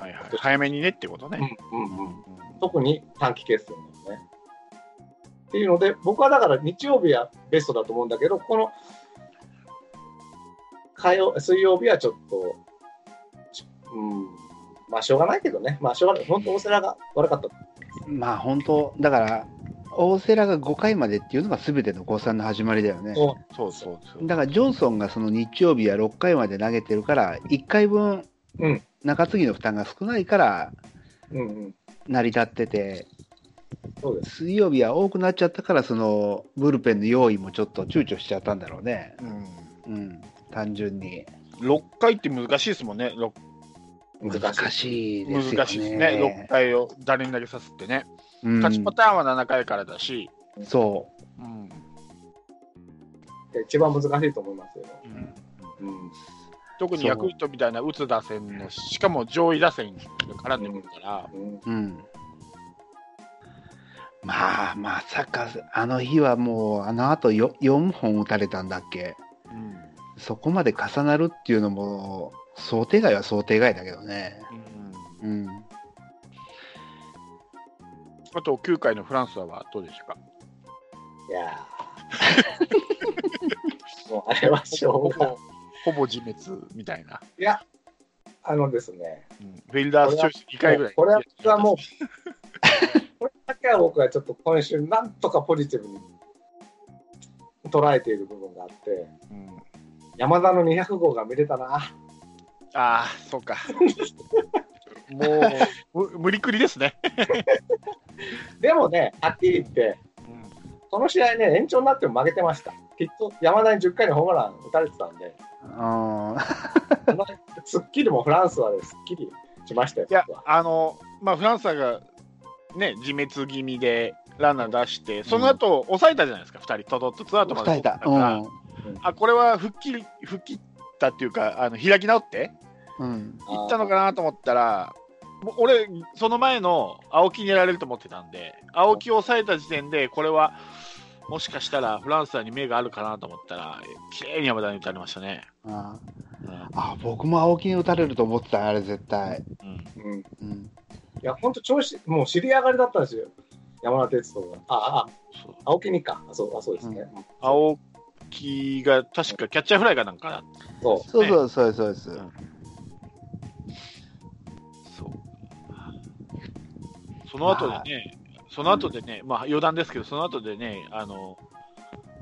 はいはい。早めにねってことね。うんうんうんうん、特に短期決戦ですね。っていうので僕はだから日曜日はベストだと思うんだけど、この火曜水曜日はちょっと、うん、まあしょうがないけどね、まあしょうがない、本当、大瀬良が悪かった。まあ本当、だから、大瀬良がごかいまでっていうのがすべての誤算の始まりだよね。そうそうそうそう。だから、ジョンソンがその日曜日はろっかいまで投げてるから、いっかいぶん、うん、中継ぎの負担が少ないから、うんうん、成り立ってて、そうです、水曜日は多くなっちゃったから、そのブルペンの用意もちょっと躊躇しちゃったんだろうね。うん、うん単純にろっかいって難しいですもんね。難しいですよね。難しいですね。ろっかいを誰に投げさせてね、うん、勝ちパターンはななかいからだし、そう、うん、一番難しいと思いますよ、うんうん、特にヤクルトみたいな打つ打線の、しかも上位打線からでもいいから、うんうんうん、まあまさかあの日はもうあのあとよんほん打たれたんだっけ、うんそこまで重なるっていうのも想定外は想定外だけどね、うんうん、あときゅうかいのフランスはどうでしたか。いやもうあれはしょうがないほぼ自滅みたいな。いやあのですね、うん、フィルダースチョイスにかいぐらいこれはもうこれだけは僕はちょっと今週なんとかポジティブに捉えている部分があって、うん山田のにひゃく号が見れたな。ああ、そうか。もう無理くりですね。でもね、はっきり言って、うん、この試合ね、延長になっても負けてました。きっと山田にじゅっかいのホームラン打たれてたんで、あスッキリもフランスは、ね、スッキリしましたよ。いやあの、まあ、フランスが、ね、自滅気味でランナー出して、その後、うん、抑えたじゃないですか、ふたり、トトツーアウトまで取ったから、うん、あこれは吹っ切り吹っ切ったっていうか、あの開き直って、うん、いったのかなと思ったら、俺、その前の青木にやられると思ってたんで、青木を抑えた時点で、これはもしかしたらフランスに目があるかなと思ったら、きれいに山田に打たれましたね。ああ、僕も青木に打たれると思ってた、あれ、絶対。うんうんうん、いや、本当、調子、もう尻上がりだったんですよ、山田哲人が。ああ、青木にか、あそう、あそうですね。うん、青木が確かキャッチャーフライかなんかな、ね、そうそうそうそうそうです。うんその後でね、その後でね、うん、まあ余談ですけど、その後でね、あの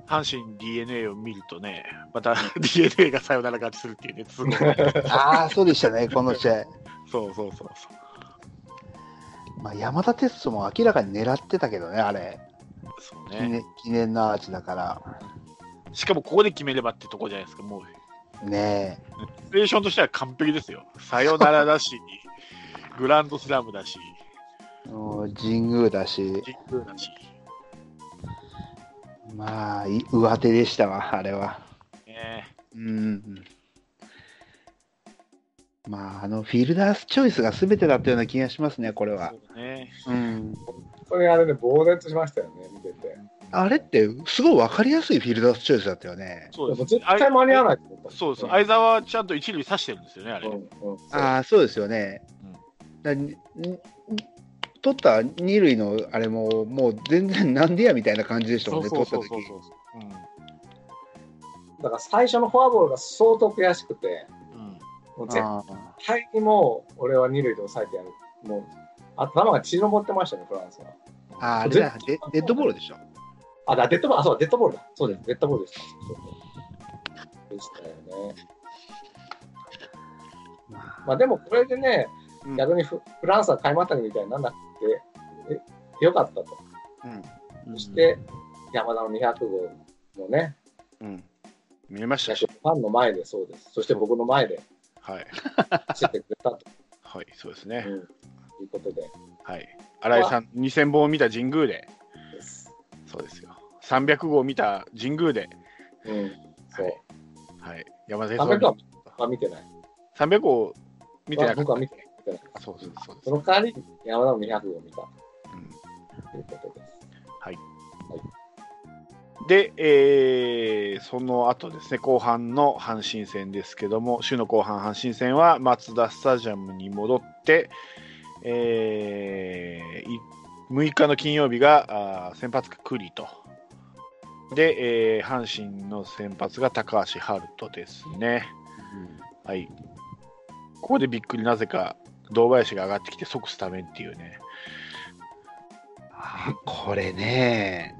阪神 DeNA を見るとね、また DeNA がサヨナラ勝ちするっていうね、すごい。ああ、そうでしたね、この試合。そうそうそうそう。まあ山田哲人も明らかに狙ってたけどね、あれ。そうね。記念、記念のアーチだから。しかもここで決めればってとこじゃないですか、もう。ねえ。シチュエーションとしては完璧ですよ。サヨナラだし、グランドスラムだし。神宮だし、神宮だし、まあ上手でしたわあれは、ね、うん、まああのフィルダースチョイスがすべてだったような気がしますねこれは。そうだね、うん、これあれね呆然としましたよね見てて。あれってすごい分かりやすいフィルダースチョイスだったよね。そうです。もう絶対間に合わないと思った。そうそう。相澤はちゃんと一塁刺してるんですよねあれ。うんうん、ああそうですよね。うん、だ取った二塁のあれももう全然なんでやみたいな感じでしたもんね。取った時。だから最初のフォアボールが相当悔しくて、うん、もう絶対にもう俺は二塁で抑えてやる。もう頭が血のぼってましたねフランスは。ああ、デッドボールでしょ。あ、だデッドボール、あそうデッドボールだ。そうですデッドボールでした。でしたよね。まあでもこれでね。逆に フ,、うん、フランスは買いまたぎみたいになんなくてえよかったと、うん、そして、うん、山田のにひゃくごうもね、うん、見えましたしファンの前でそうですそして僕の前で走ってくれたとはいそうですね、うん、ということで、はい、新井さんにせんぼんを見た神宮でですそうですよさんびゃくごうを見た神宮で、うん、そう、はいはい、山田さんさんびゃくごうは見てないさんびゃくごう見てなかった僕は見てないそうそうそうその代わり山田のにひゃくを見た、うん、ということです。はい。はい、で、えー、その後ですね後半の阪神戦ですけども週の後半阪神戦はマツダスタジアムに戻って、えー、むいかの金曜日が先発が栗とで、えー、阪神の先発が高橋遥人ですね、うん、はいここでびっくりなぜか堂林が上がってきて即スタメンっていうねあこれね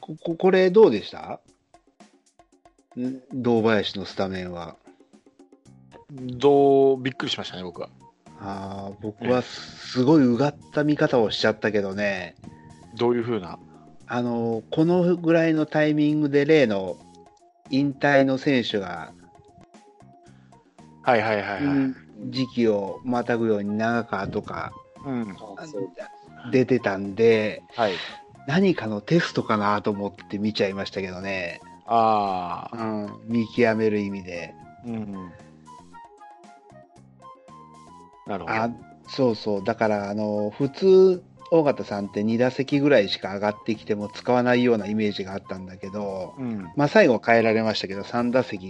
こ, こ, これどうでした堂林のスタメンはどうびっくりしましたね僕はあ僕はすごいうがった見方をしちゃったけどねどういう風なあのこのぐらいのタイミングで例の引退の選手がはいはいはいはい、時期をまたぐように長川とか、うん、出てたんで、はい、何かのテストかなと思って見ちゃいましたけどねあ、うん、見極める意味で、うん、なるほどあそうそうだからあの普通大方さんってにだせきぐらいしか上がってきても使わないようなイメージがあったんだけど、うんまあ、最後は変えられましたけどさんだせき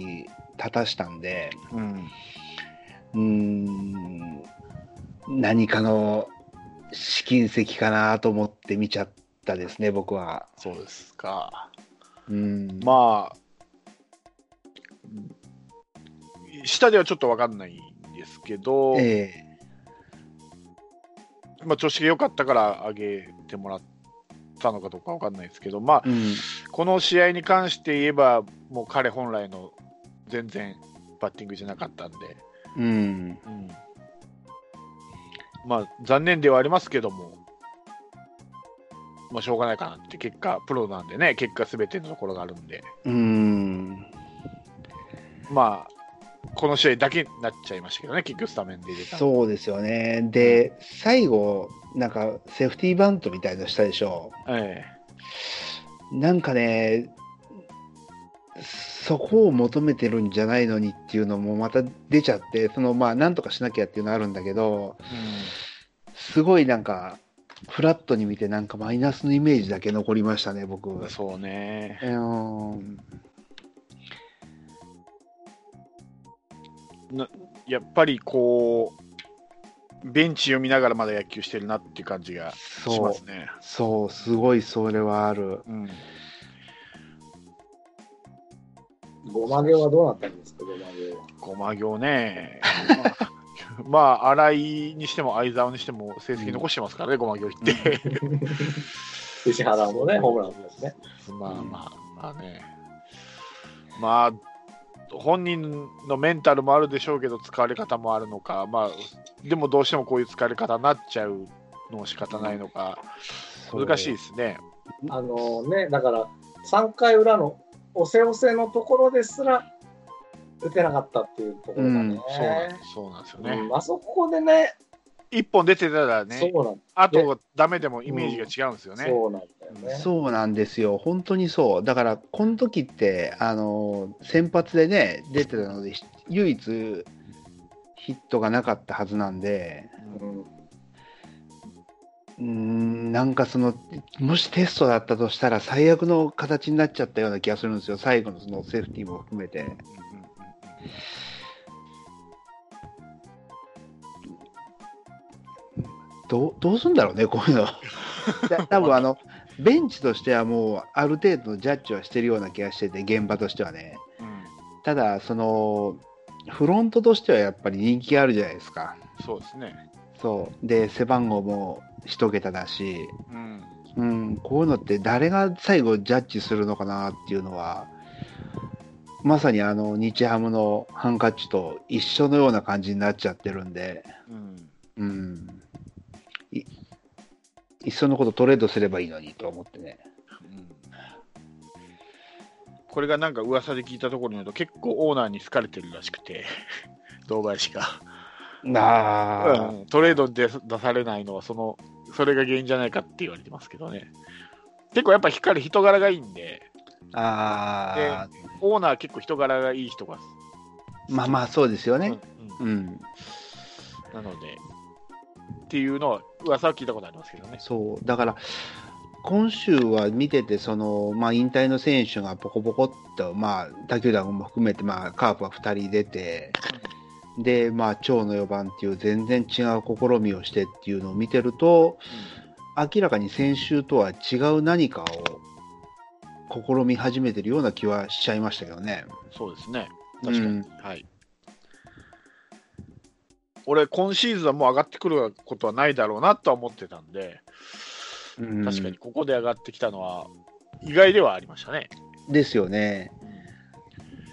立たしたんで、うん、うーん何かの試金石かなと思って見ちゃったですね僕はそうですかうんまあ下ではちょっと分かんないんですけど、ええまあ、調子が良かったから上げてもらったのかどうか分かんないですけど、まあうん、この試合に関して言えばもう彼本来の全然バッティングじゃなかったんで、うんうん、まあ残念ではありますけどもまあ、しょうがないかなって、結果プロなんでね、結果すべてのところがあるんで、うーん、まあこの試合だけになっちゃいましたけどね、結局スタメンで出た。そうですよね。で最後なんかセーフティーバントみたいなのしたでしょ、ええ、なんかねそこを求めてるんじゃないのにっていうのもまた出ちゃって、そのまあなんとかしなきゃっていうのあるんだけど、うん、すごいなんかフラットに見てなんかマイナスのイメージだけ残りましたね僕。そうね、えー、なやっぱりこうベンチを見ながらまだ野球してるなっていう感じがしますね。そう、そうすごいそれはある、うん。ごま行はどうなったんですか、ごま行ねまあ荒井にしても相沢にしても成績残してますからね、うん、ごま行って石原もねホームランですね。まあまあまあね、まあ本人のメンタルもあるでしょうけど使われ方もあるのか、まあでもどうしてもこういう使われ方になっちゃうのも仕方ないのか、うん、難しいですね。あのね、だからさんかいうらのおせおせのところですら打てなかったっていうところがね、うん、そうなんですよね、うん、あそこでねいっぽん出てたらね、そうなんあとダメでもイメージが違うんですよね、うん、そうなんだよね、そうなんですよ、本当にそう。だからこの時ってあの先発でね出てたので唯一ヒットがなかったはずなんで、うん、うーん、なんかそのもしテストだったとしたら最悪の形になっちゃったような気がするんですよ、最後のそのセーフティーも含めて。ど, どうするんだろうねこういうの多分あのベンチとしてはもうある程度のジャッジはしてるような気がしてて、現場としてはね、うん、ただそのフロントとしてはやっぱり人気があるじゃないですか。そうですね。そうで背番号も一桁だし、うんうん、こういうのって誰が最後ジャッジするのかなっていうのはまさにあの日ハムのハンカチと一緒のような感じになっちゃってるんで、うん、うんいいっそのことトレードすればいいのにと思ってね、うん、これがなんか噂で聞いたところによると結構オーナーに好かれてるらしくて堂林がな、うん、トレードで出されないのは そ, のそれが原因じゃないかって言われてますけどね。結構やっぱ光る人柄がいいん で, あでオーナー結構人柄がいい人がまあまあそうですよね、うんうんうん、なのでっていうのは噂は聞いたことありますけどね。そうだから今週は見ててその、まあ、引退の選手がポコポコっと、まあ、他球団も含めて、まあ、カープはふたり出て、うん、で、まあ、長のよばんっていう全然違う試みをしてっていうのを見てると、うん、明らかに先週とは違う何かを試み始めてるような気はしちゃいましたけどね。そうですね確かに、うん、はい。俺今シーズンはもう上がってくることはないだろうなとは思ってたんで、うん、確かにここで上がってきたのは意外ではありましたね。ですよね、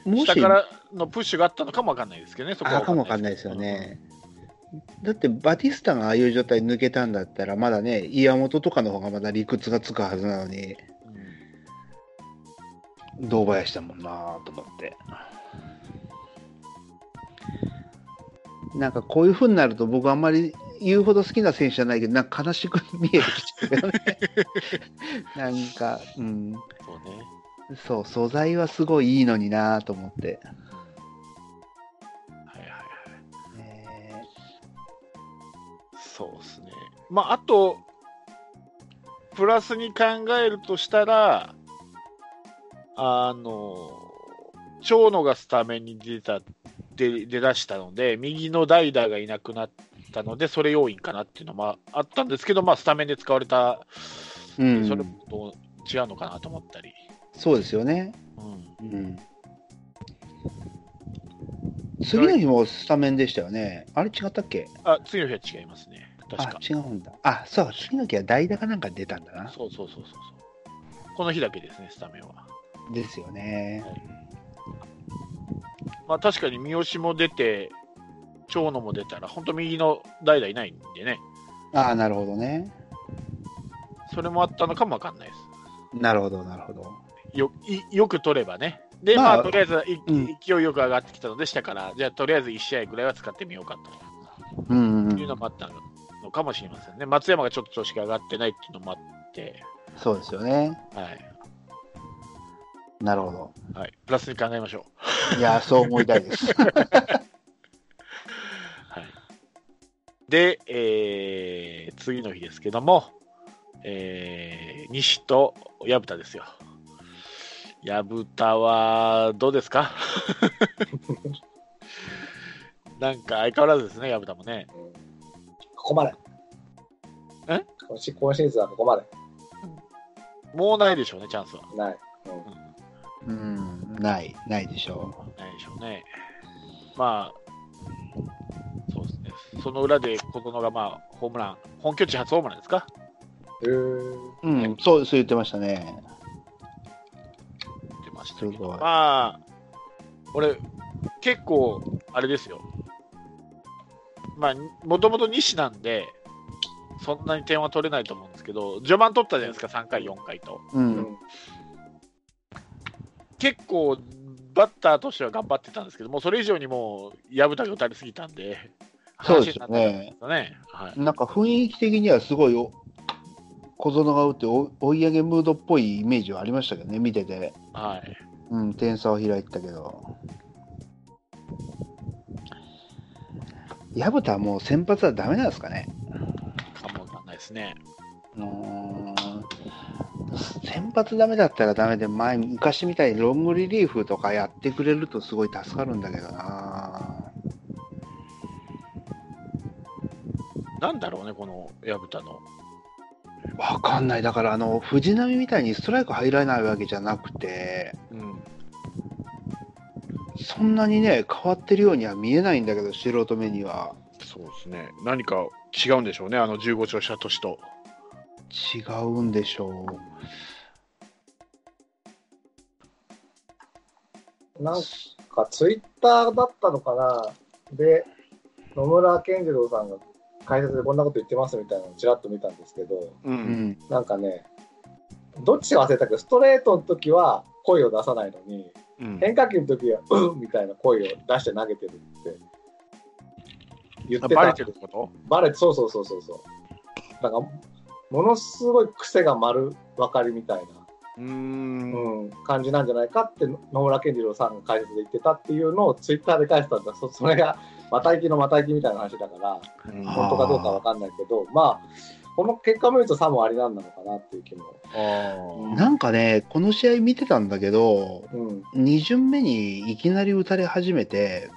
うん、もし下からのプッシュがあったのかもわかんないですけどね、そこはかもわかんないですよね、うん、だってバティスタがああいう状態抜けたんだったらまだね岩本とかの方がまだ理屈がつくはずなのに、うん、堂林だもんなと思って、なんかこういう風になると僕あんまり言うほど好きな選手じゃないけどなんか悲しく見えてきちゃうよねなんか、うん、そうね、そう素材はすごいいいのになと思って、はいはいはい、ね、そうですね。まああとプラスに考えるとしたらあの長野がスタメンに出たで出だしたので右の代打がいなくなったのでそれ要因かなっていうのもあったんですけど、まあ、スタメンで使われた、うん、それもどう違うのかなと思ったり。そうですよね、うんうん、次の日もスタメンでしたよね。あれ違ったっけ。あ次の日は違いますね確か。あ違うんだ。あそう次の日は代打かなんか出たんだな。そうそうそうそうそうこの日だけですねスタメンは。ですよね、はい。まあ、確かに三好も出て長野も出たら本当右の代打いないんでね。ああなるほどね。それもあったのかもわかんないです。なるほどなるほど。よ, よく取ればね。で、まあ、まあ、とりあえず勢いよく上がってきたのでしたから、うん、じゃあとりあえずいち試合ぐらいは使ってみようかと、うんうん、いうのもあったのかもしれませんね。松山がちょっと調子が上がってないっていうのもあって。そうですよね。はい。なるほど。はい。プラスに考えましょう。いや、そう思いたいです。で、えー、次の日ですけども、えー、西と薮田ですよ。薮田はどうですか？なんか相変わらずですね、薮田もね。ここまで。え？今シーズンはここまで。もうないでしょうね、チャンスは。ない。うん、うん、ない、ないでしょう。ないでしょうね。まあ。その裏で小園が、まあ、ホームラン、本拠地初ホームランですか？えー、うん、そう、そう言ってましたね。言ってましたけど、まあ、俺、結構、あれですよ、まあ、もともと西なんで、そんなに点は取れないと思うんですけど、序盤取ったじゃないですか、さんかい、よんかいと。うん、結構、バッターとしては頑張ってたんですけど、もうそれ以上にもう、薮田が打たれすぎたんで。そうですよね。なんか雰囲気的にはすごい小園が打って追い上げムードっぽいイメージはありましたけどね、見てて。はい。うん、点差を開いてたけど。薮田はもう先発はダメなんですかね。かもわかんないですね。うーん。先発ダメだったらダメで、前昔みたいにロングリリーフとかやってくれるとすごい助かるんだけどな。なんだろうね、この薮田の。わかんない、だからあの藤浪みたいにストライク入らないわけじゃなくて、うん、そんなにね変わってるようには見えないんだけど、素人目には。そうですね、何か違うんでしょうね、あのじゅうご勝した年と。違うんでしょう。なんかツイッターだったのかな、で野村健次郎さんが解説でこんなこと言ってますみたいなのをちらっと見たんですけど、うんうん、なんかね、どっちか忘れたけど、ストレートの時は声を出さないのに、うん、変化球の時はうんみたいな声を出して投げてるって言ってた。バレてるってこと？バレて、そうそうそうそうそう。だからものすごい癖が丸分かりみたいな、うーん、うん、感じなんじゃないかって野村健次郎さんが解説で言ってたっていうのをツイッターで書いてたんだ。そ、それがまた行きのまた行きみたいな話だから、うん、本当かどうか分かんないけど、まあこの結果見るとさもありなんなのかなっていう気も。あ、なんかね、この試合見てたんだけど、うん、に巡目にいきなり打たれ始めて、